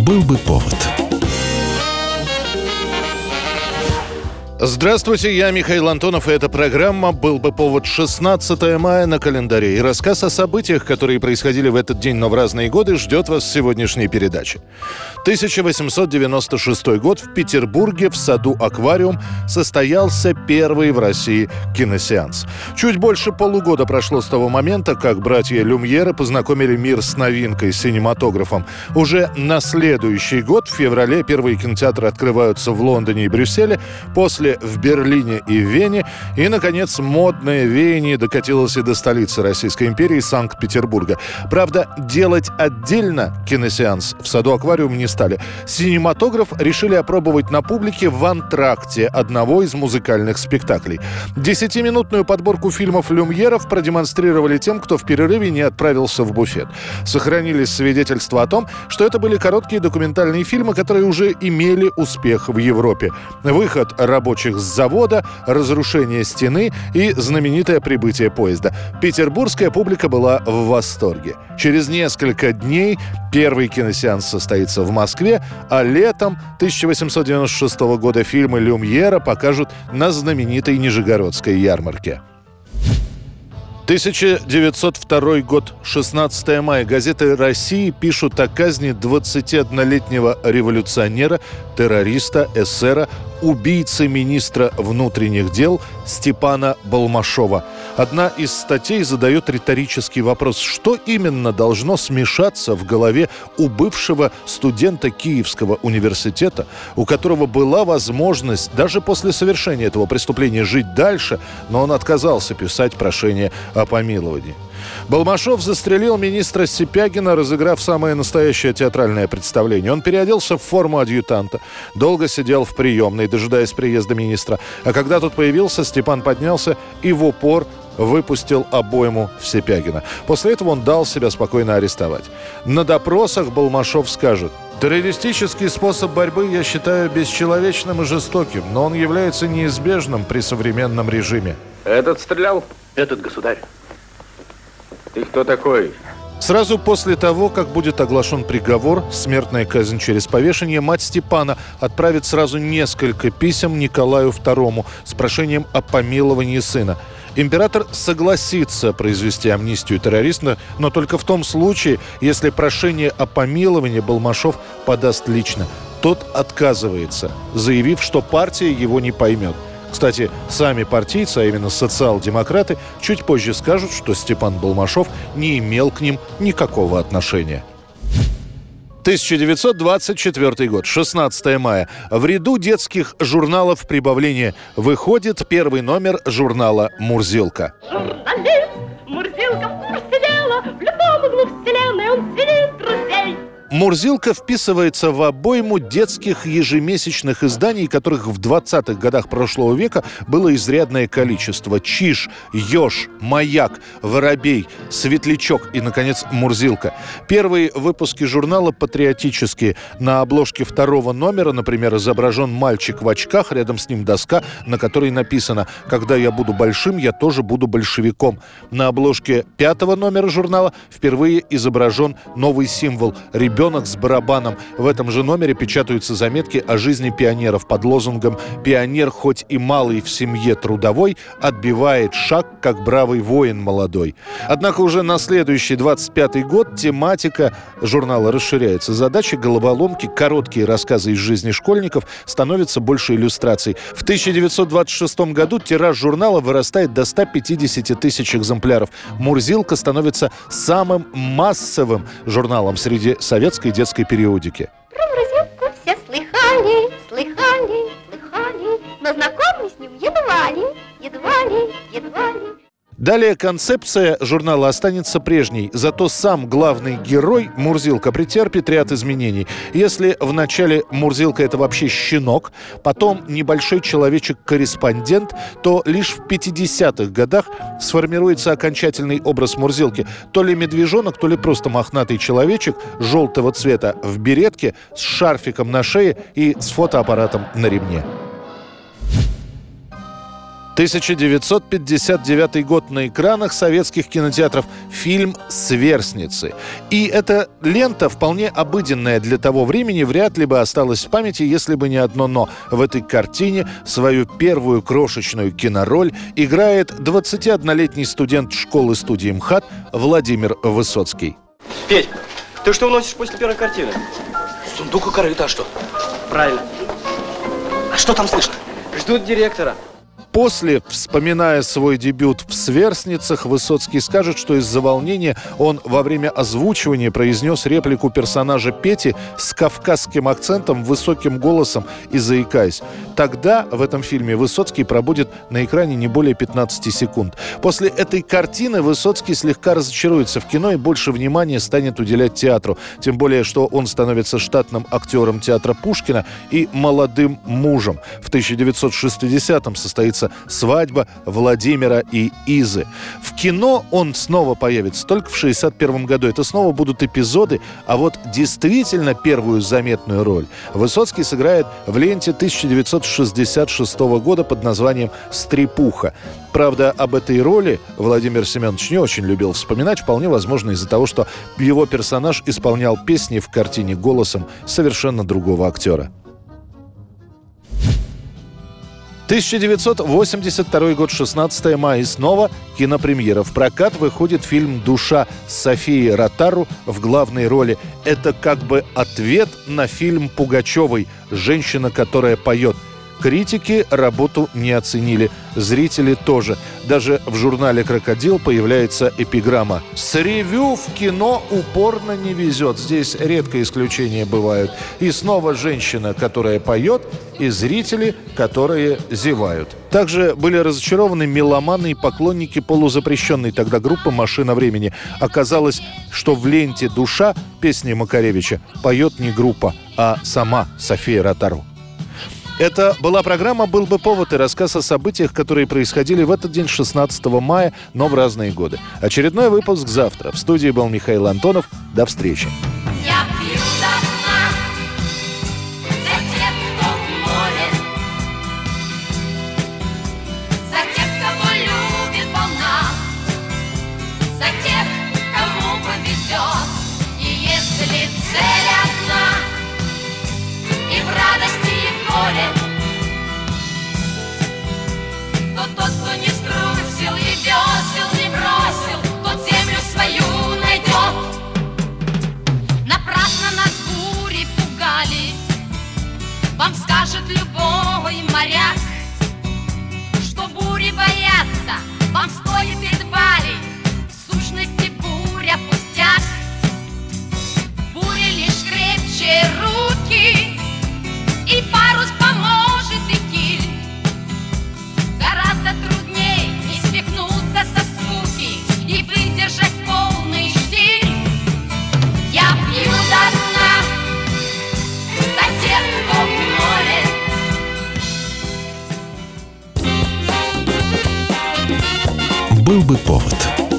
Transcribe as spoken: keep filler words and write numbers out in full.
«Был бы повод». Здравствуйте, я Михаил Антонов, и эта программа «Был бы повод». Шестнадцатое мая на календаре. И рассказ о событиях, которые происходили в этот день, но в разные годы, ждет вас в сегодняшней передаче. тысяча восемьсот девяносто шестой год. В Петербурге в саду «Аквариум» состоялся первый в России киносеанс. Чуть больше полугода прошло с того момента, как братья Люмьеры познакомили мир с новинкой, синематографом. Уже на следующий год, в феврале, первые кинотеатры открываются в Лондоне и Брюсселе, после в Берлине и Вене. И, наконец, модное веяние докатилось и до столицы Российской империи, Санкт-Петербурга. Правда, делать отдельно киносеанс в саду «Аквариум» не стали. Синематограф решили опробовать на публике в антракте одного из музыкальных спектаклей. Десятиминутную подборку фильмов Люмьеров продемонстрировали тем, кто в перерыве не отправился в буфет. Сохранились свидетельства о том, что это были короткие документальные фильмы, которые уже имели успех в Европе. Выход рабочих с завода, разрушение стены и знаменитое прибытие поезда. Петербургская публика была в восторге. Через несколько дней первый киносеанс состоится в Москве, а летом тысяча восемьсот девяносто шестого года фильмы Люмьера покажут на знаменитой Нижегородской ярмарке. тысяча девятьсот второй год, шестнадцатое мая. Газеты России пишут о казни двадцатиоднолетнего революционера, террориста, эсера, убийцы министра внутренних дел Степана Балмашова. Одна из статей задает риторический вопрос: что именно должно смешаться в голове у бывшего студента Киевского университета, у которого была возможность даже после совершения этого преступления жить дальше, но он отказался писать прошение о помиловании. Балмашов застрелил министра Сипягина, разыграв самое настоящее театральное представление. Он переоделся в форму адъютанта, долго сидел в приемной, дожидаясь приезда министра. А когда тот появился, Степан поднялся и в упор выпустил обойму в Сипягина. После этого он дал себя спокойно арестовать. На допросах Балмашов скажет: террористический способ борьбы я считаю бесчеловечным и жестоким, но он является неизбежным при современном режиме. Этот стрелял, этот государь. Ты кто такой? Сразу после того, как будет оглашен приговор, смертная казнь через повешение, мать Степана отправит сразу несколько писем Николаю второму с прошением о помиловании сына. Император согласится произвести амнистию террориста, но только в том случае, если прошение о помиловании Балмашов подаст лично. Тот отказывается, заявив, что партия его не поймет. Кстати, сами партийцы, а именно социал-демократы, чуть позже скажут, что Степан Балмашов не имел к ним никакого отношения. тысяча девятьсот двадцать четвертый год, шестнадцатое мая. В ряду детских журналов прибавление. Выходит первый номер журнала «Мурзилка». Журналист Мурзилка в курсе дела, в любом углу вселенной он селит друзей. «Мурзилка» вписывается в обойму детских ежемесячных изданий, которых в двадцатых годах прошлого века было изрядное количество. «Чиж», «Ёж», «Маяк», «Воробей», «Светлячок» и, наконец, «Мурзилка». Первые выпуски журнала патриотические. На обложке второго номера, например, изображен мальчик в очках, рядом с ним доска, на которой написано: «Когда я буду большим, я тоже буду большевиком». На обложке пятого номера журнала впервые изображен новый символ – ребенок. Ребенок с барабаном. В этом же номере печатаются заметки о жизни пионеров под лозунгом «Пионер, хоть и малый в семье трудовой, отбивает шаг, как бравый воин молодой». Однако уже на следующий двадцать пятый год тематика журнала расширяется. Задачи, головоломки, короткие рассказы из жизни школьников становятся больше иллюстраций. В тысяча девятьсот двадцать шестом году тираж журнала вырастает до ста пятидесяти тысяч экземпляров. «Мурзилка» становится самым массовым журналом среди советских советской детской периодики. Про «Мурзилку» все слыхали, слыхали, слыхали, но знакомы с ним едва ли, едва ли, едва ли. Далее концепция журнала останется прежней, зато сам главный герой, Мурзилка, претерпит ряд изменений. Если в начале Мурзилка — это вообще щенок, потом небольшой человечек-корреспондент, то лишь в пятидесятых годах сформируется окончательный образ Мурзилки. То ли медвежонок, то ли просто мохнатый человечек желтого цвета в беретке, с шарфиком на шее и с фотоаппаратом на ремне. тысяча девятьсот пятьдесят девятый год, на экранах советских кинотеатров фильм «Сверстницы». И эта лента, вполне обыденная для того времени, вряд ли бы осталась в памяти, если бы не одно «но». В этой картине свою первую крошечную кинороль играет двадцатиоднолетний студент школы-студии МХАТ Владимир Высоцкий. Петь, ты что уносишь после первой картины? Сундук и корыто, а что? Правильно. А что там слышно? Ждут директора. После, вспоминая свой дебют в «Сверстницах», Высоцкий скажет, что из-за волнения он во время озвучивания произнес реплику персонажа Пети с кавказским акцентом, высоким голосом и заикаясь. Тогда в этом фильме Высоцкий пробудет на экране не более пятнадцати секунд. После этой картины Высоцкий слегка разочаруется в кино и больше внимания станет уделять театру. Тем более, что он становится штатным актером театра Пушкина и молодым мужем. В тысяча девятьсот шестидесятом состоится свадьба Владимира и Изы. В кино он снова появится только в шестьдесят первом году. Это снова будут эпизоды, а вот действительно первую заметную роль Высоцкий сыграет в ленте тысяча девятьсот шестьдесят шестого года под названием «Стрепуха». Правда, об этой роли Владимир Семенович не очень любил вспоминать, вполне возможно из-за того, что его персонаж исполнял песни в картине голосом совершенно другого актера. тысяча девятьсот восемьдесят второй год, шестнадцатого мая, и снова кинопремьера. В прокат выходит фильм «Душа» с Софией Ротару в главной роли. Это как бы ответ на фильм Пугачёвой «Женщина, которая поет». Критики работу не оценили, зрители тоже. Даже в журнале «Крокодил» появляется эпиграмма: «С ревю в кино упорно не везет». Здесь редко исключения бывают. И снова женщина, которая поет, и зрители, которые зевают. Также были разочарованы меломаны и поклонники полузапрещенной тогда группы «Машина времени». Оказалось, что в ленте «Душа» песни Макаревича поет не группа, а сама София Ротару. Это была программа «Был бы повод» и рассказ о событиях, которые происходили в этот день, шестнадцатого мая, но в разные годы. Очередной выпуск завтра. В студии был Михаил Антонов. До встречи. Вам скажет любой моряк, что бури боятся, вам стоит едва ли, в сущности буря пустяк. Буря лишь крепче руки, и парус поможет, и киль. Гораздо трудней не свихнуться со скуки и выдержать полный штиль. Я пью до дна за тех, кто в море. Был бы повод.